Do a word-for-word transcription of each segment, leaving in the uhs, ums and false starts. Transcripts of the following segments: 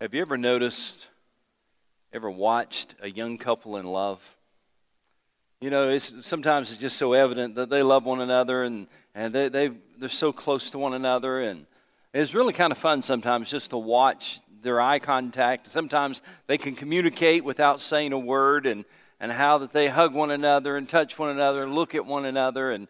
Have you ever noticed, ever watched a young couple in love? You know, it's, sometimes it's just so evident that they love one another and, and they, they, they're so close to one another. And it's really kind of fun sometimes just to watch their eye contact. Sometimes they can communicate without saying a word, and, and how that they hug one another and touch one another and look at one another. And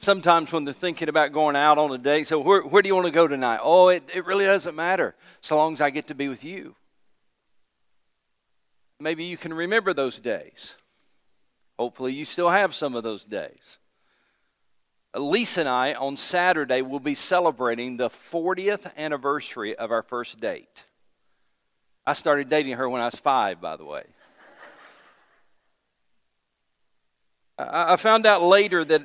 sometimes when they're thinking about going out on a date, so where, where do you want to go tonight? Oh, it, it really doesn't matter so long as I get to be with you. Maybe you can remember those days. Hopefully you still have some of those days. Lisa and I on Saturday will be celebrating the fortieth anniversary of our first date. I started dating her when I was five, by the way. I, I found out later that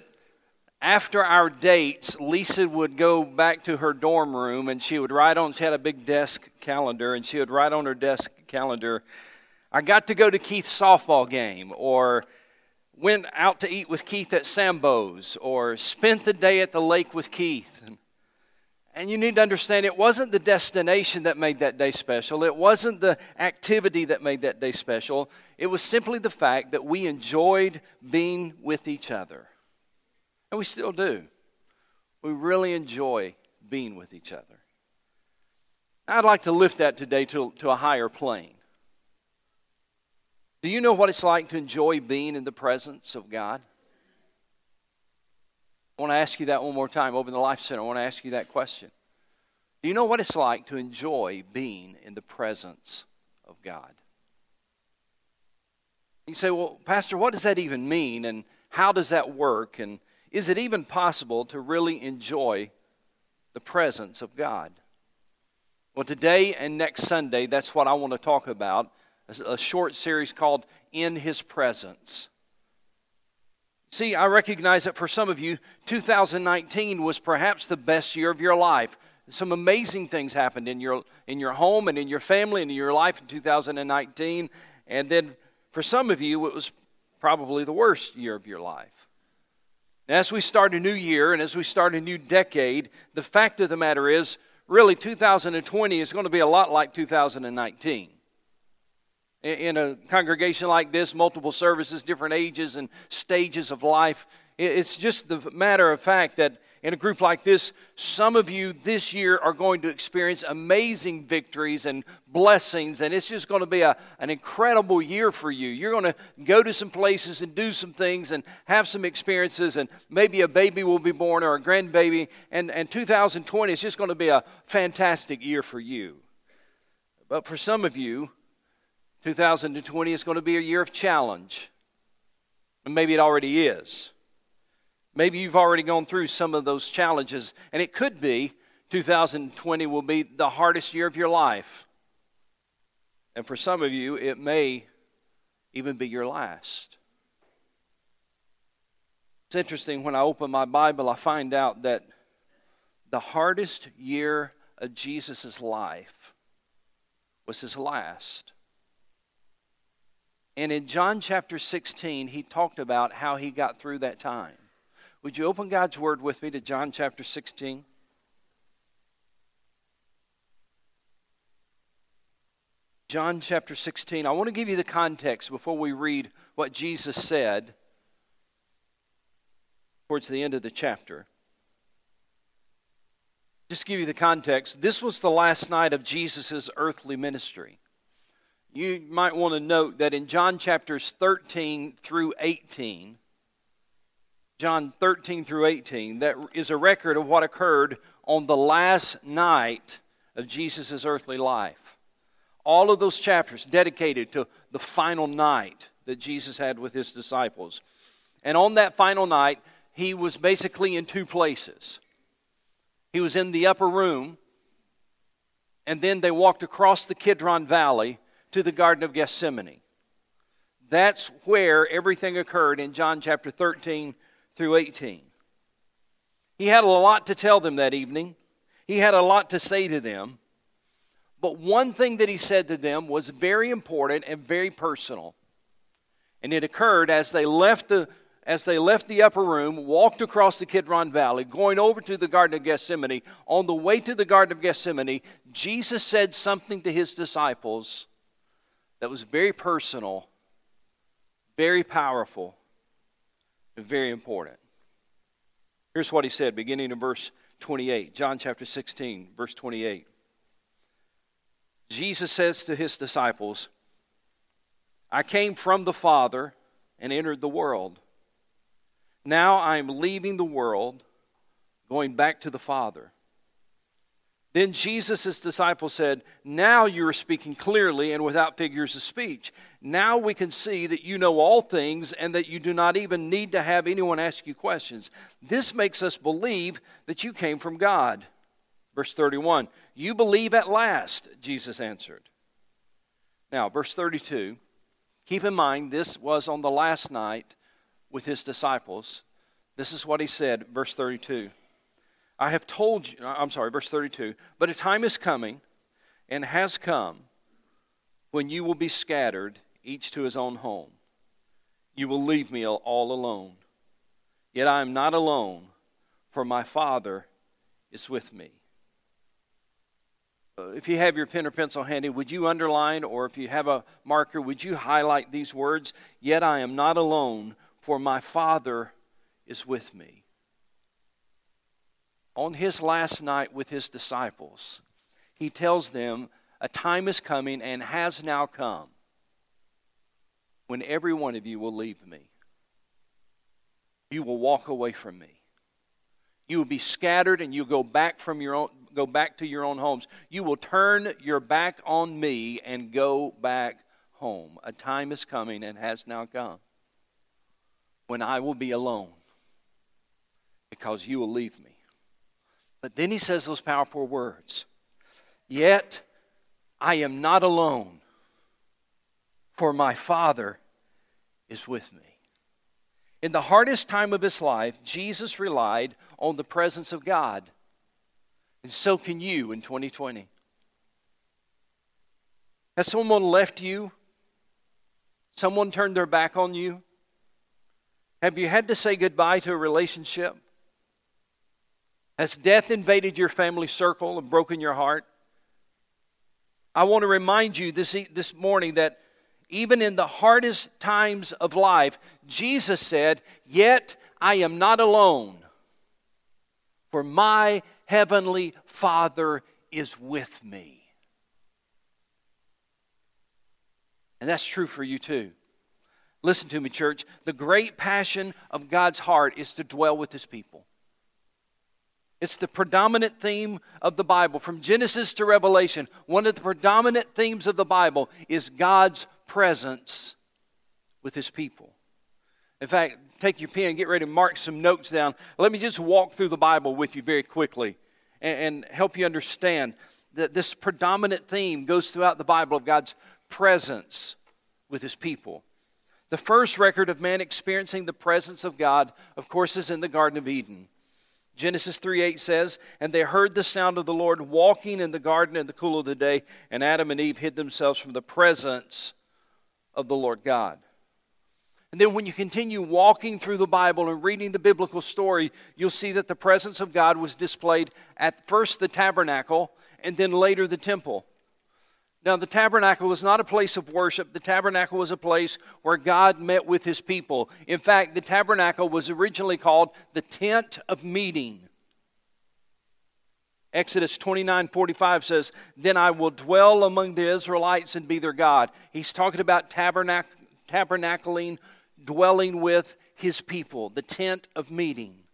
after our dates, Lisa would go back to her dorm room and she would write on, she had a big desk calendar, and she would write on her desk calendar, I got to go to Keith's softball game, or went out to eat with Keith at Sambo's, or spent the day at the lake with Keith. And, and you need to understand, it wasn't the destination that made that day special. It wasn't the activity that made that day special. It was simply the fact that we enjoyed being with each other. And we still do. We really enjoy being with each other. I'd like to lift that today to, to a higher plane. Do you know what it's like to enjoy being in the presence of God? I want to ask you that one more time over in the Life Center. I want to ask you that question. Do you know what it's like to enjoy being in the presence of God? You say, well, Pastor, what does that even mean? And how does that work? And is it even possible to really enjoy the presence of God? Well, today and next Sunday, that's what I want to talk about, a short series called In His Presence. See, I recognize that for some of you, two thousand nineteen was perhaps the best year of your life. Some amazing things happened in your in your home and in your family and in your life in two thousand nineteen. And then for some of you, it was probably the worst year of your life. As we start a new year and as we start a new decade, the fact of the matter is, really, two thousand twenty is going to be a lot like two thousand nineteen. In a congregation like this, multiple services, different ages and stages of life, it's just the matter of fact that in a group like this, some of you this year are going to experience amazing victories and blessings, and it's just going to be a, an incredible year for you. You're going to go to some places and do some things and have some experiences, and maybe a baby will be born or a grandbaby, and, and two thousand twenty is just going to be a fantastic year for you. But for some of you, two thousand twenty is going to be a year of challenge, and maybe it already is. Maybe you've already gone through some of those challenges, and it could be two thousand twenty will be the hardest year of your life. And for some of you, it may even be your last. It's interesting, when I open my Bible, I find out that the hardest year of Jesus' life was his last. And in John chapter sixteen, he talked about how he got through that time. Would you open God's Word with me to John chapter sixteen? John chapter sixteen. I want to give you the context before we read what Jesus said towards the end of the chapter. Just to give you the context, this was the last night of Jesus' earthly ministry. You might want to note that in John chapters thirteen through eighteen, John thirteen through eighteen, that is a record of what occurred on the last night of Jesus' earthly life. All of those chapters dedicated to the final night that Jesus had with his disciples. And on that final night, he was basically in two places. He was in the upper room, and then they walked across the Kidron Valley to the Garden of Gethsemane. That's where everything occurred in John chapter thirteen through eighteen. He had a lot to tell them that evening. He had a lot to say to them. But one thing that he said to them was very important and very personal. And it occurred as they left the as they left the upper room, walked across the Kidron Valley, going over to the Garden of Gethsemane. On the way to the Garden of Gethsemane, Jesus said something to his disciples that was very personal, very powerful, and very important. Here's what he said, beginning in verse twenty-eight, John chapter sixteen, verse twenty-eight. Jesus says to his disciples, "I came from the Father and entered the world. Now I am leaving the world, going back to the Father." Then Jesus' disciples said, "Now you are speaking clearly and without figures of speech. Now we can see that you know all things and that you do not even need to have anyone ask you questions. This makes us believe that you came from God." Verse thirty-one, "You believe at last," Jesus answered. Now, verse thirty-two, keep in mind this was on the last night with his disciples. This is what he said, verse thirty-two. I have told you, I'm sorry, verse thirty-two, "But a time is coming and has come when you will be scattered, each to his own home. You will leave me all alone. Yet I am not alone, for my Father is with me." If you have your pen or pencil handy, would you underline, or if you have a marker, would you highlight these words? "Yet I am not alone, for my Father is with me." On his last night with his disciples, he tells them a time is coming and has now come when every one of you will leave me. You will walk away from me. You will be scattered and you go back from your own, go back to your own homes. You will turn your back on me and go back home. A time is coming and has now come when I will be alone because you will leave me. But then he says those powerful words, "Yet I am not alone, for my Father is with me." In the hardest time of his life, Jesus relied on the presence of God. And so can you in twenty twenty. Has someone left you? Someone turned their back on you? Have you had to say goodbye to a relationship? Has death invaded your family circle and broken your heart? I want to remind you this, e- this morning that even in the hardest times of life, Jesus said, "Yet I am not alone, for my heavenly Father is with me." And that's true for you too. Listen to me, church. The great passion of God's heart is to dwell with his people. It's the predominant theme of the Bible. From Genesis to Revelation, one of the predominant themes of the Bible is God's presence with his people. In fact, take your pen, get ready to mark some notes down. Let me just walk through the Bible with you very quickly and, and help you understand that this predominant theme goes throughout the Bible of God's presence with his people. The first record of man experiencing the presence of God, of course, is in the Garden of Eden. Genesis three eight says, "And they heard the sound of the Lord walking in the garden in the cool of the day, and Adam and Eve hid themselves from the presence of the Lord God." And then when you continue walking through the Bible and reading the biblical story, you'll see that the presence of God was displayed at first the tabernacle and then later the temple. Now, the tabernacle was not a place of worship. The tabernacle was a place where God met with his people. In fact, the tabernacle was originally called the tent of meeting. Exodus twenty-nine forty-five says, "Then I will dwell among the Israelites and be their God." He's talking about tabernac- tabernacling, dwelling with his people, the tent of meeting.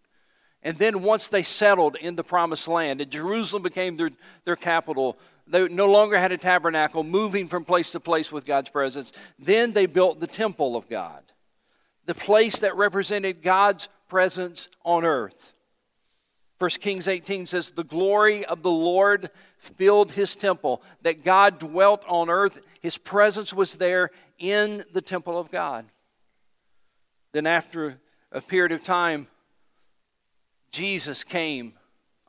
And then once they settled in the promised land, and Jerusalem became their, their capital, they no longer had a tabernacle, moving from place to place with God's presence. Then they built the temple of God, the place that represented God's presence on earth. First Kings eighteen says, "The glory of the Lord filled his temple," that God dwelt on earth. His presence was there in the temple of God. Then after a period of time, Jesus came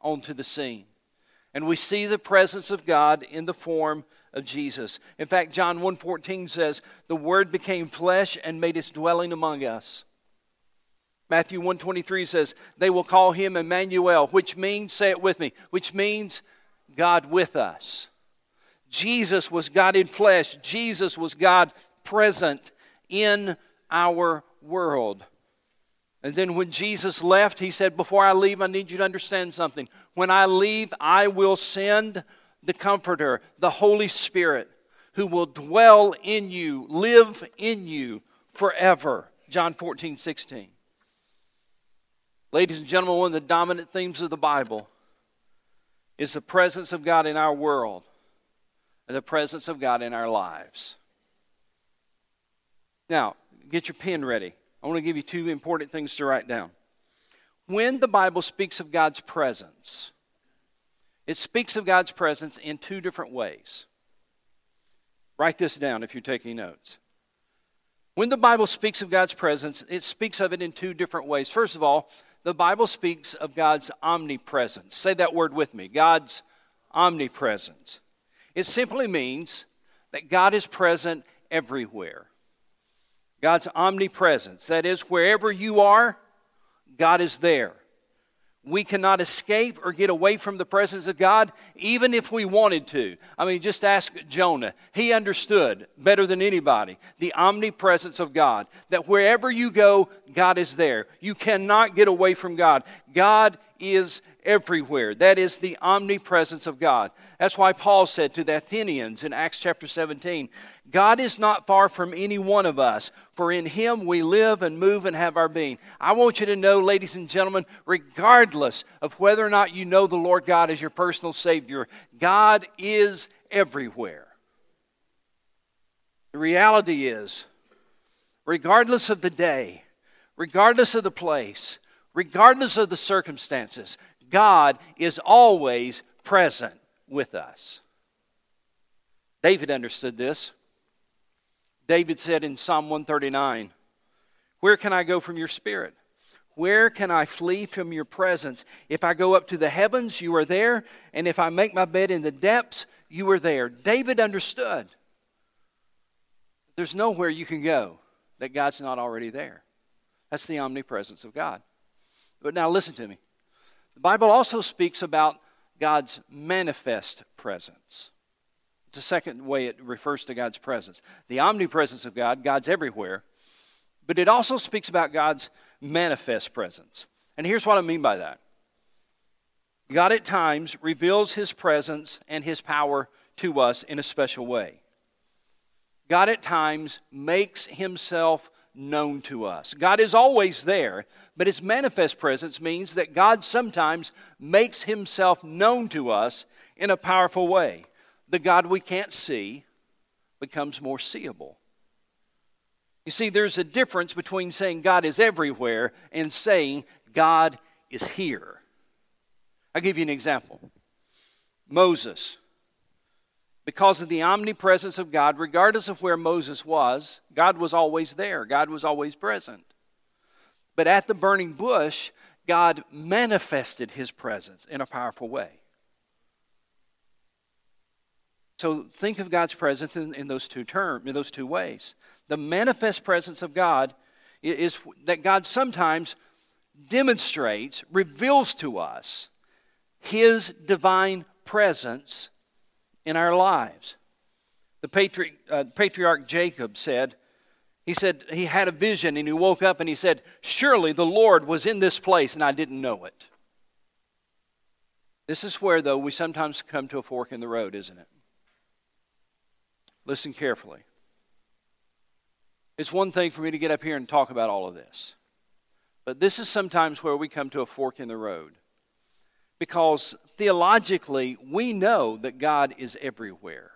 onto the scene. And we see the presence of God in the form of Jesus. In fact, John one fourteen says, "The Word became flesh and made its dwelling among us." Matthew one twenty-three says, they will call him Emmanuel, which means, say it with me, which means God with us. Jesus was God in flesh. Jesus was God present in our world. And then when Jesus left, he said, before I leave, I need you to understand something. When I leave, I will send the Comforter, the Holy Spirit, who will dwell in you, live in you forever. John fourteen sixteen. Ladies and gentlemen, one of the dominant themes of the Bible is the presence of God in our world and the presence of God in our lives. Now, get your pen ready. I want to give you two important things to write down. When the Bible speaks of God's presence, it speaks of God's presence in two different ways. Write this down if you're taking notes. When the Bible speaks of God's presence, it speaks of it in two different ways. First of all, the Bible speaks of God's omnipresence. Say that word with me, God's omnipresence. It simply means that God is present everywhere. God's omnipresence, that is, wherever you are, God is there. We cannot escape or get away from the presence of God, even if we wanted to. I mean, just ask Jonah. He understood better than anybody the omnipresence of God, that wherever you go, God is there. You cannot get away from God. God is everywhere. That is the omnipresence of God. That's why Paul said to the Athenians in Acts chapter seventeen, God is not far from any one of us, for in him we live and move and have our being. I want you to know, ladies and gentlemen, regardless of whether or not you know the Lord God as your personal Savior, God is everywhere. The reality is, regardless of the day, regardless of the place, regardless of the circumstances, God is always present with us. David understood this. David said in Psalm one thirty-nine, where can I go from your spirit? Where can I flee from your presence? If I go up to the heavens, you are there. And if I make my bed in the depths, you are there. David understood. There's nowhere you can go that God's not already there. That's the omnipresence of God. But now listen to me. The Bible also speaks about God's manifest presence. It's the second way it refers to God's presence. The omnipresence of God, God's everywhere, but it also speaks about God's manifest presence. And here's what I mean by that. God at times reveals his presence and his power to us in a special way. God at times makes himself known to us. God is always there, but his manifest presence means that God sometimes makes himself known to us in a powerful way. The God we can't see becomes more seeable. You see, there's a difference between saying God is everywhere and saying God is here. I'll give you an example. Moses, because of the omnipresence of God, regardless of where Moses was, God was always there. God was always present. But at the burning bush, God manifested his presence in a powerful way. So think of God's presence in, in those two terms, in those two ways. The manifest presence of God is that God sometimes demonstrates, reveals to us his divine presence in our lives. The patriarch, uh, patriarch Jacob said, he said he had a vision and he woke up and he said, surely the Lord was in this place and I didn't know it. This is where, though, we sometimes come to a fork in the road, isn't it? Listen carefully. It's one thing for me to get up here and talk about all of this, but this is sometimes where we come to a fork in the road. Because theologically, we know that God is everywhere.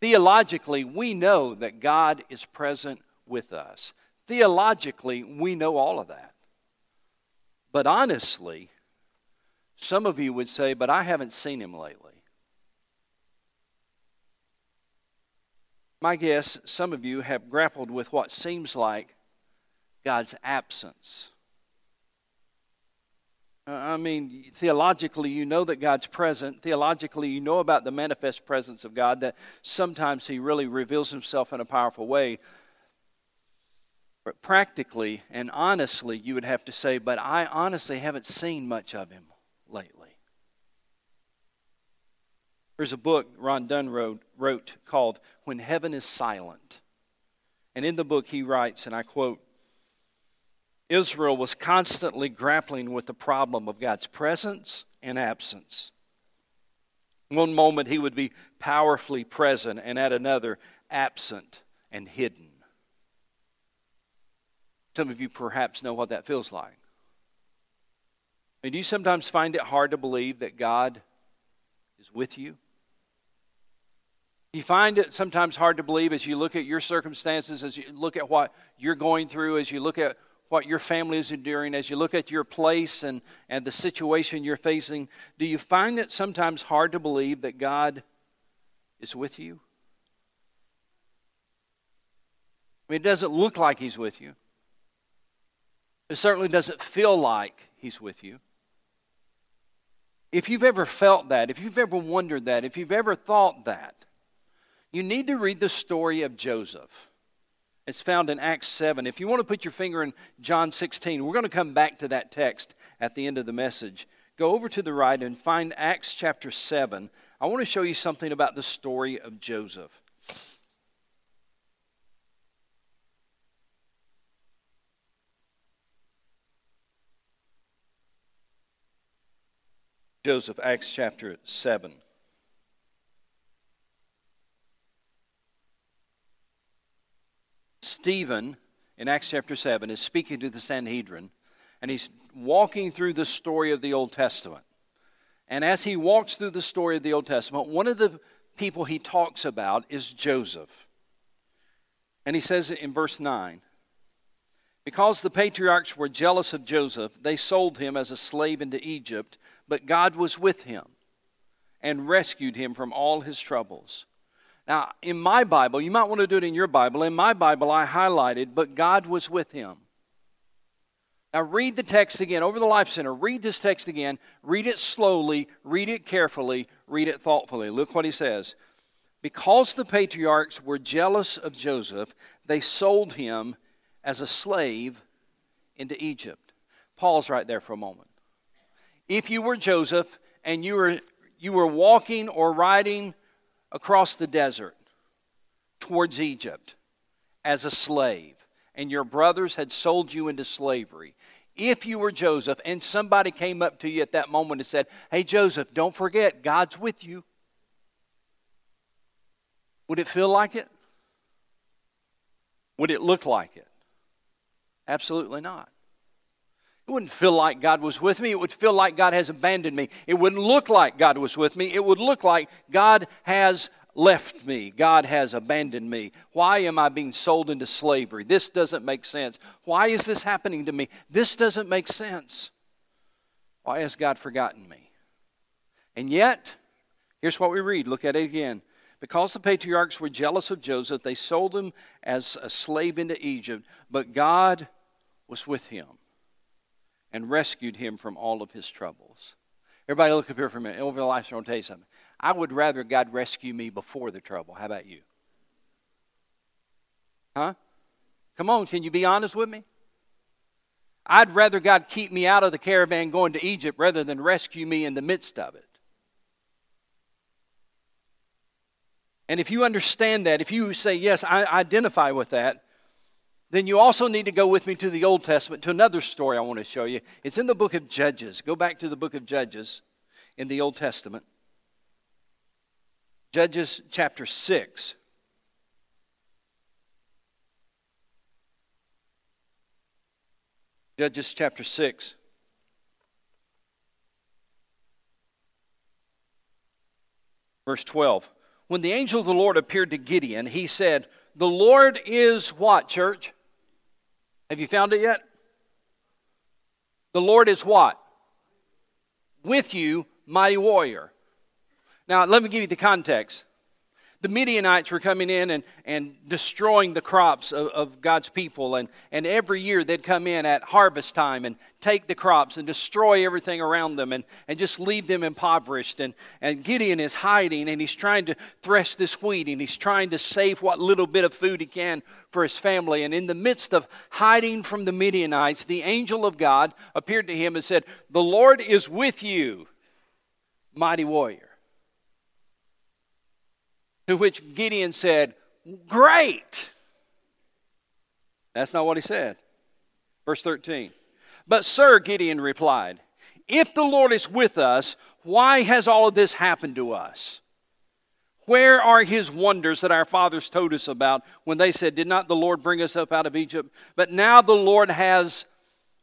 Theologically, we know that God is present with us. Theologically, we know all of that. But honestly, some of you would say, but I haven't seen him lately. My guess, some of you have grappled with what seems like God's absence. I mean, theologically, you know that God's present. Theologically, you know about the manifest presence of God, that sometimes he really reveals himself in a powerful way. But practically and honestly, you would have to say, but I honestly haven't seen much of him lately. There's a book Ron Dunn wrote, wrote called When Heaven is Silent. And in the book he writes, and I quote, Israel was constantly grappling with the problem of God's presence and absence. One moment he would be powerfully present and at another absent and hidden. Some of you perhaps know what that feels like. And do you sometimes find it hard to believe that God is with you? Do you find it sometimes hard to believe as you look at your circumstances, as you look at what you're going through, as you look at what your family is enduring, as you look at your place and, and the situation you're facing, do you find it sometimes hard to believe that God is with you? I mean, it doesn't look like He's with you. It certainly doesn't feel like He's with you. If you've ever felt that, if you've ever wondered that, if you've ever thought that, you need to read the story of Joseph. It's found in Acts seven. If you want to put your finger in John sixteen, we're going to come back to that text at the end of the message. Go over to the right and find Acts chapter seven. I want to show you something about the story of Joseph. Joseph, Acts chapter seven. Stephen, in Acts chapter seven, is speaking to the Sanhedrin, and he's walking through the story of the Old Testament. And as he walks through the story of the Old Testament, one of the people he talks about is Joseph. And he says in verse nine, because the patriarchs were jealous of Joseph, they sold him as a slave into Egypt, but God was with him and rescued him from all his troubles. Now, in my Bible, you might want to do it in your Bible. In my Bible, I highlighted, but God was with him. Now, read the text again. Over the Life Center, read this text again. Read it slowly. Read it carefully. Read it thoughtfully. Look what he says. Because the patriarchs were jealous of Joseph, they sold him as a slave into Egypt. Pause right there for a moment. If you were Joseph and you were you were walking or riding across the desert towards Egypt as a slave, and your brothers had sold you into slavery, if you were Joseph and somebody came up to you at that moment and said, hey, Joseph, don't forget, God's with you, would it feel like it? Would it look like it? Absolutely not. It wouldn't feel like God was with me. It would feel like God has abandoned me. It wouldn't look like God was with me. It would look like God has left me. God has abandoned me. Why am I being sold into slavery? This doesn't make sense. Why is this happening to me? This doesn't make sense. Why has God forgotten me? And yet, here's what we read. Look at it again. Because the patriarchs were jealous of Joseph, they sold him as a slave into Egypt, but God was with him and rescued him from all of his troubles. Everybody look up here for a minute. Over the Life Center, I'll tell you something. I would rather God rescue me before the trouble. How about you? Huh? Come on, can you be honest with me? I'd rather God keep me out of the caravan going to Egypt rather than rescue me in the midst of it. And if you understand that, if you say, yes, I identify with that, then you also need to go with me to the Old Testament, to another story I want to show you. It's in the book of Judges. Go back to the book of Judges in the Old Testament. Judges chapter six. Judges chapter six. Verse twelve. When the angel of the Lord appeared to Gideon, he said, the Lord is what, church? Have you found it yet? The Lord is what? With you, mighty warrior. Now, let me give you the context. The Midianites were coming in and, and destroying the crops of, of God's people. And, and every year they'd come in at harvest time and take the crops and destroy everything around them and, and just leave them impoverished. And, and Gideon is hiding, and he's trying to thresh this wheat, and he's trying to save what little bit of food he can for his family. And in the midst of hiding from the Midianites, the angel of God appeared to him and said, "The Lord is with you, mighty warrior." To which Gideon said, "Great." That's not what he said. Verse thirteen. "But sir," Gideon replied, "if the Lord is with us, why has all of this happened to us? Where are his wonders that our fathers told us about when they said, 'Did not the Lord bring us up out of Egypt?' But now the Lord has,"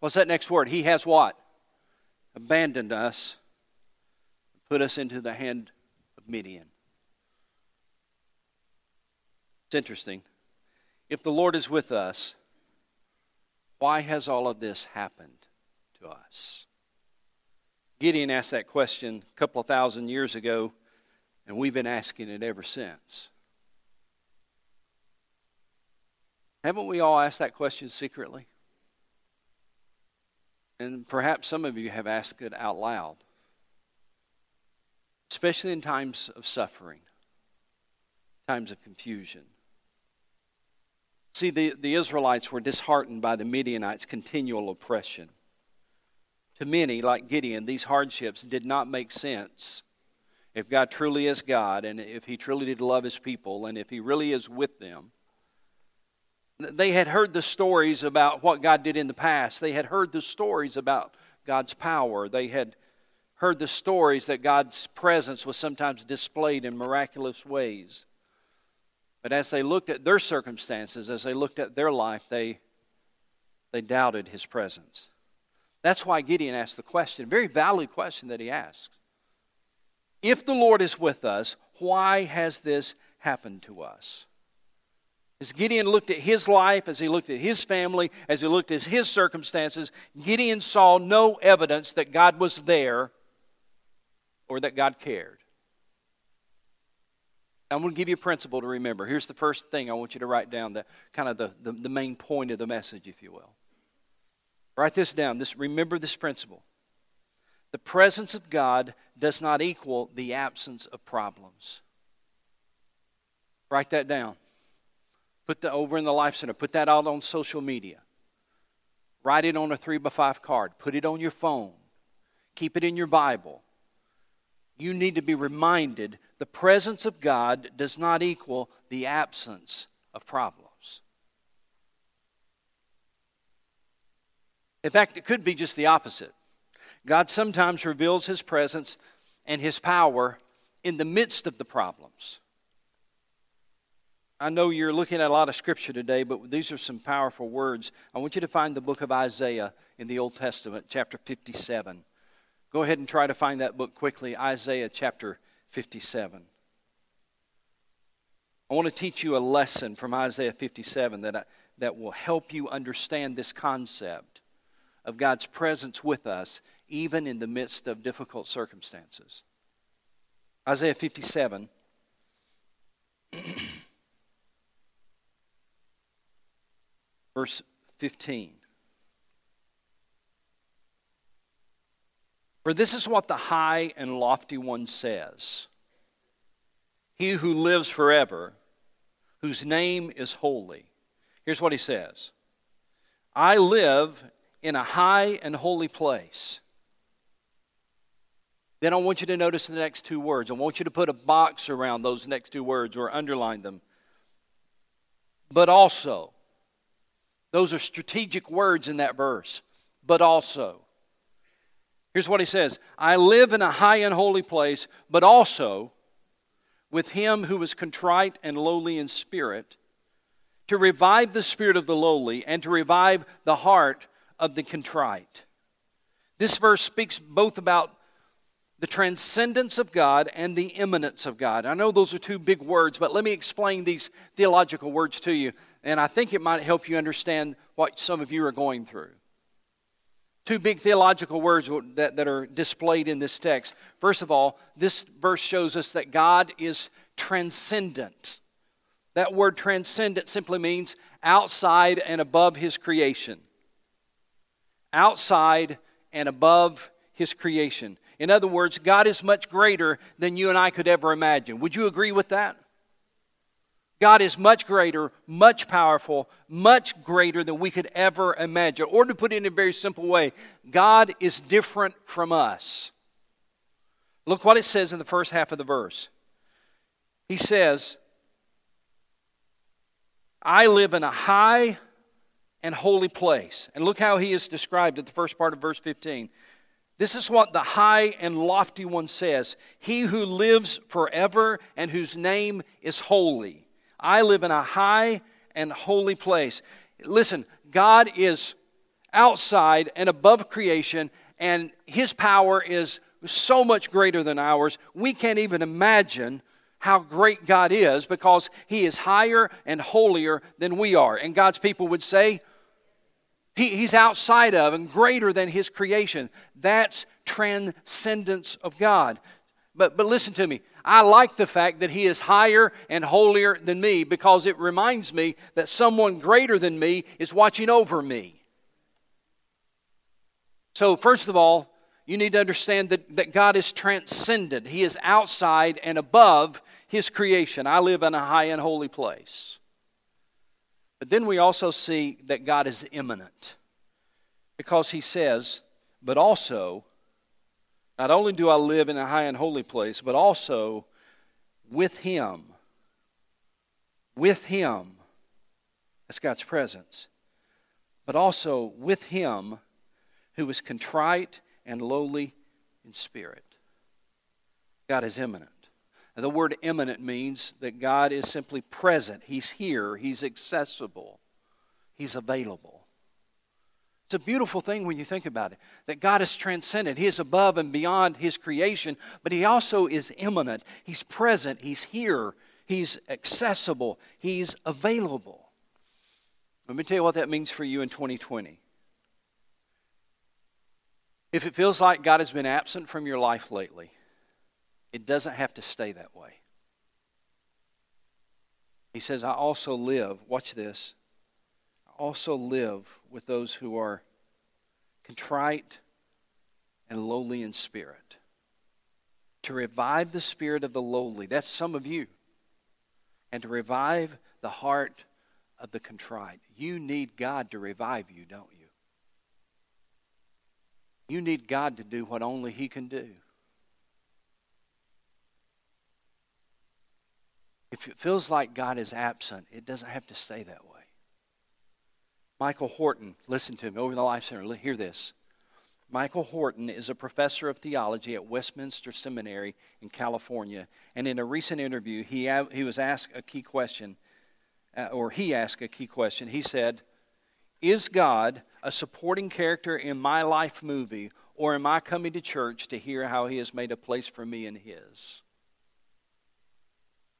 what's that next word? He has what? "Abandoned us, put us into the hand of Midian." It's interesting. If the Lord is with us, why has all of this happened to us? Gideon asked that question a couple of thousand years ago, and we've been asking it ever since. Haven't we all asked that question secretly? And perhaps some of you have asked it out loud, especially in times of suffering, times of confusion. See, the, the Israelites were disheartened by the Midianites' continual oppression. To many, like Gideon, these hardships did not make sense. If God truly is God, and if he truly did love his people, and if he really is with them, they had heard the stories about what God did in the past. They had heard the stories about God's power. They had heard the stories that God's presence was sometimes displayed in miraculous ways. But as they looked at their circumstances, as they looked at their life, they, they doubted his presence. That's why Gideon asked the question, a very valid question that he asks. If the Lord is with us, why has this happened to us? As Gideon looked at his life, as he looked at his family, as he looked at his circumstances, Gideon saw no evidence that God was there or that God cared. I'm going to give you a principle to remember. Here's the first thing I want you to write down, the, kind of the, the, the main point of the message, if you will. Write this down. This, remember this principle. The presence of God does not equal the absence of problems. Write that down. Put that over in the Life Center. Put that out on social media. Write it on a three by five card. Put it on your phone. Keep it in your Bible. You need to be reminded the presence of God does not equal the absence of problems. In fact, it could be just the opposite. God sometimes reveals his presence and his power in the midst of the problems. I know you're looking at a lot of scripture today, but these are some powerful words. I want you to find the book of Isaiah in the Old Testament, chapter fifty-seven. Go ahead and try to find that book quickly, Isaiah chapter fifty-seven. I want to teach you a lesson from Isaiah fifty-seven that, I, that will help you understand this concept of God's presence with us, even in the midst of difficult circumstances. Isaiah fifty-seven. Verse fifteen. "For this is what the high and lofty one says, he who lives forever, whose name is holy." Here's what he says. "I live in a high and holy place." Then I want you to notice the next two words. I want you to put a box around those next two words or underline them. "But also." Those are strategic words in that verse. "But also." Here's what he says. "I live in a high and holy place, but also with him who is contrite and lowly in spirit, to revive the spirit of the lowly and to revive the heart of the contrite." This verse speaks both about the transcendence of God and the immanence of God. I know those are two big words, but let me explain these theological words to you, and I think it might help you understand what some of you are going through. Two big theological words that, that are displayed in this text. First of all, this verse shows us that God is transcendent. That word transcendent simply means outside and above His creation. Outside and above His creation. In other words, God is much greater than you and I could ever imagine. Would you agree with that? God is much greater, much powerful, much greater than we could ever imagine. Or to put it in a very simple way, God is different from us. Look what it says in the first half of the verse. He says, I live in a high and holy place. And look how He is described at the first part of verse fifteen. This is what the high and lofty one says. He who lives forever and whose name is holy. I live in a high and holy place. Listen, God is outside and above creation, and His power is so much greater than ours. We can't even imagine how great God is because He is higher and holier than we are. And God's people would say, He, he's outside of and greater than His creation. That's transcendence of God. But, but listen to me. I like the fact that He is higher and holier than me because it reminds me that someone greater than me is watching over me. So first of all, you need to understand that, that God is transcendent. He is outside and above His creation. I live in a high and holy place. But then we also see that God is immanent, because He says, but also, not only do I live in a high and holy place, but also with Him. With Him. That's God's presence. But also with Him who is contrite and lowly in spirit. God is immanent. The word immanent means that God is simply present. He's here. He's accessible. He's available. It's a beautiful thing when you think about it, that God is transcendent. He is above and beyond His creation, but He also is immanent. He's present. He's here. He's accessible. He's available. Let me tell you what that means for you in twenty twenty. If it feels like God has been absent from your life lately, it doesn't have to stay that way. He says, I also live, watch this, I also live with those who are contrite and lowly in spirit. To revive the spirit of the lowly, that's some of you, and to revive the heart of the contrite. You need God to revive you, don't you? You need God to do what only He can do. If it feels like God is absent, it doesn't have to stay that way. Michael Horton, listen to me, over in the Life Center, hear this. Michael Horton is a professor of theology at Westminster Seminary in California. And in a recent interview, he, he was asked a key question, uh, or he asked a key question. He said, is God a supporting character in my life movie, or am I coming to church to hear how He has made a place for me in His?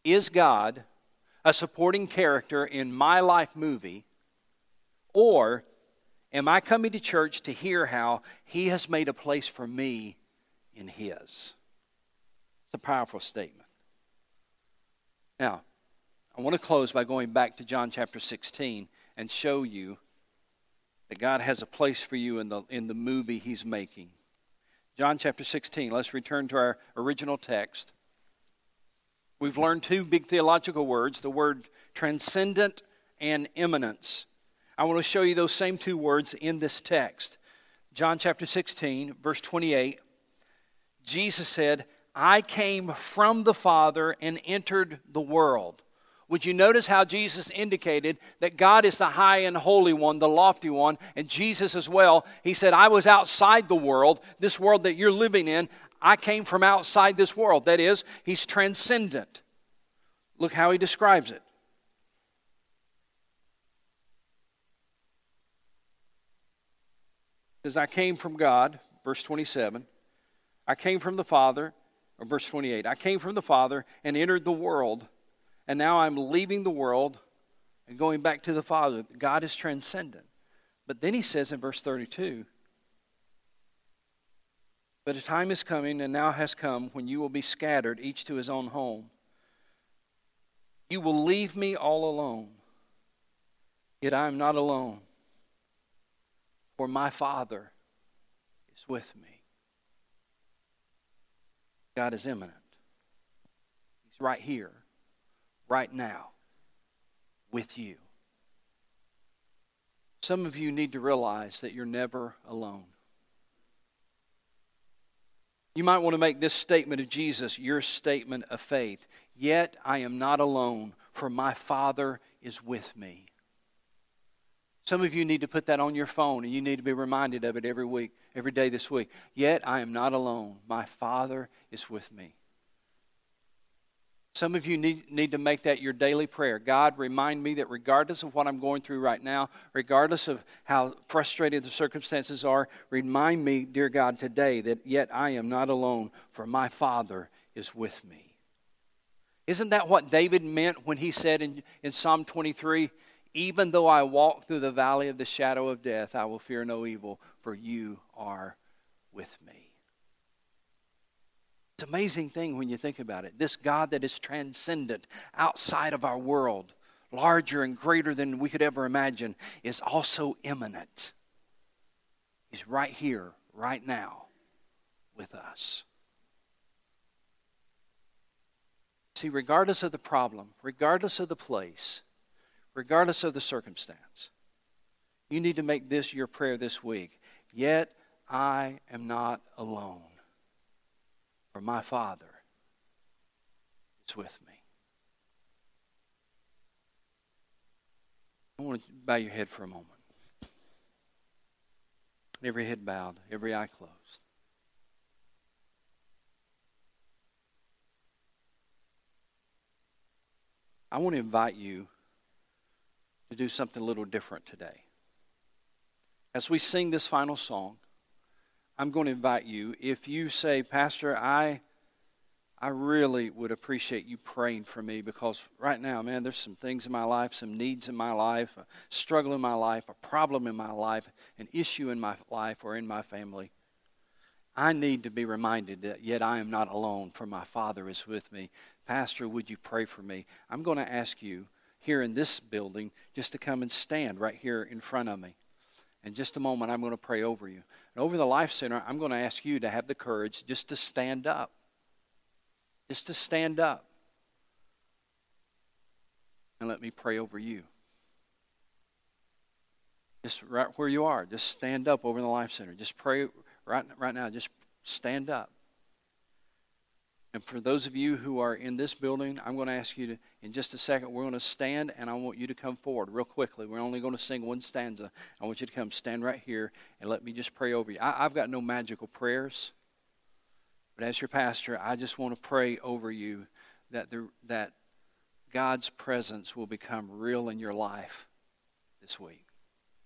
Is God a supporting character in my life movie, or am I coming to church to hear how He has made a place for me in His? It's a powerful statement. Now, I want to close by going back to John chapter sixteen and show you that God has a place for you in the, in the movie He's making. John chapter sixteen, let's return to our original text. We've learned two big theological words, the word transcendent and immanence. I want to show you those same two words in this text. John chapter sixteen, verse twenty-eight. Jesus said, I came from the Father and entered the world. Would you notice how Jesus indicated that God is the high and holy one, the lofty one, and Jesus as well. He said, I was outside the world, this world that you're living in. I came from outside this world. That is, He's transcendent. Look how He describes it. It says, I came from God, verse twenty-seven. I came from the Father, or verse twenty-eight. I came from the Father and entered the world, and now I'm leaving the world and going back to the Father. God is transcendent. But then He says in verse thirty-two, but a time is coming and now has come when you will be scattered, each to his own home. You will leave me all alone. Yet I am not alone, for my Father is with me. God is imminent. He's right here, right now, with you. Some of you need to realize that you're never alone. You might want to make this statement of Jesus your statement of faith. Yet I am not alone, for my Father is with me. Some of you need to put that on your phone, and you need to be reminded of it every week, every day this week. Yet I am not alone. My Father is with me. Some of you need, need to make that your daily prayer. God, remind me that regardless of what I'm going through right now, regardless of how frustrated the circumstances are, remind me, dear God, today that yet I am not alone, for my Father is with me. Isn't that what David meant when he said in, in Psalm twenty-three, even though I walk through the valley of the shadow of death, I will fear no evil, for you are with me. It's an amazing thing when you think about it. This God that is transcendent, outside of our world, larger and greater than we could ever imagine, is also immanent. He's right here, right now, with us. See, regardless of the problem, regardless of the place, regardless of the circumstance, you need to make this your prayer this week. Yet I am not alone, for my Father is with me. I want you to bow your head for a moment. Every head bowed, every eye closed. I want to invite you to do something a little different today. As we sing this final song, I'm going to invite you, if you say, Pastor, I I really would appreciate you praying for me, because right now, man, there's some things in my life, some needs in my life, a struggle in my life, a problem in my life, an issue in my life or in my family. I need to be reminded that yet I am not alone, for my Father is with me. Pastor, would you pray for me? I'm going to ask you here in this building just to come and stand right here in front of me. In just a moment, I'm going to pray over you. And over the Life Center, I'm going to ask you to have the courage just to stand up. Just to stand up. And let me pray over you. Just right where you are, just stand up over in the Life Center. Just pray right, right now, just stand up. And for those of you who are in this building, I'm going to ask you to, in just a second, we're going to stand, and I want you to come forward real quickly. We're only going to sing one stanza. I want you to come stand right here, and let me just pray over you. I, I've got no magical prayers, but as your pastor, I just want to pray over you that the, that God's presence will become real in your life this week.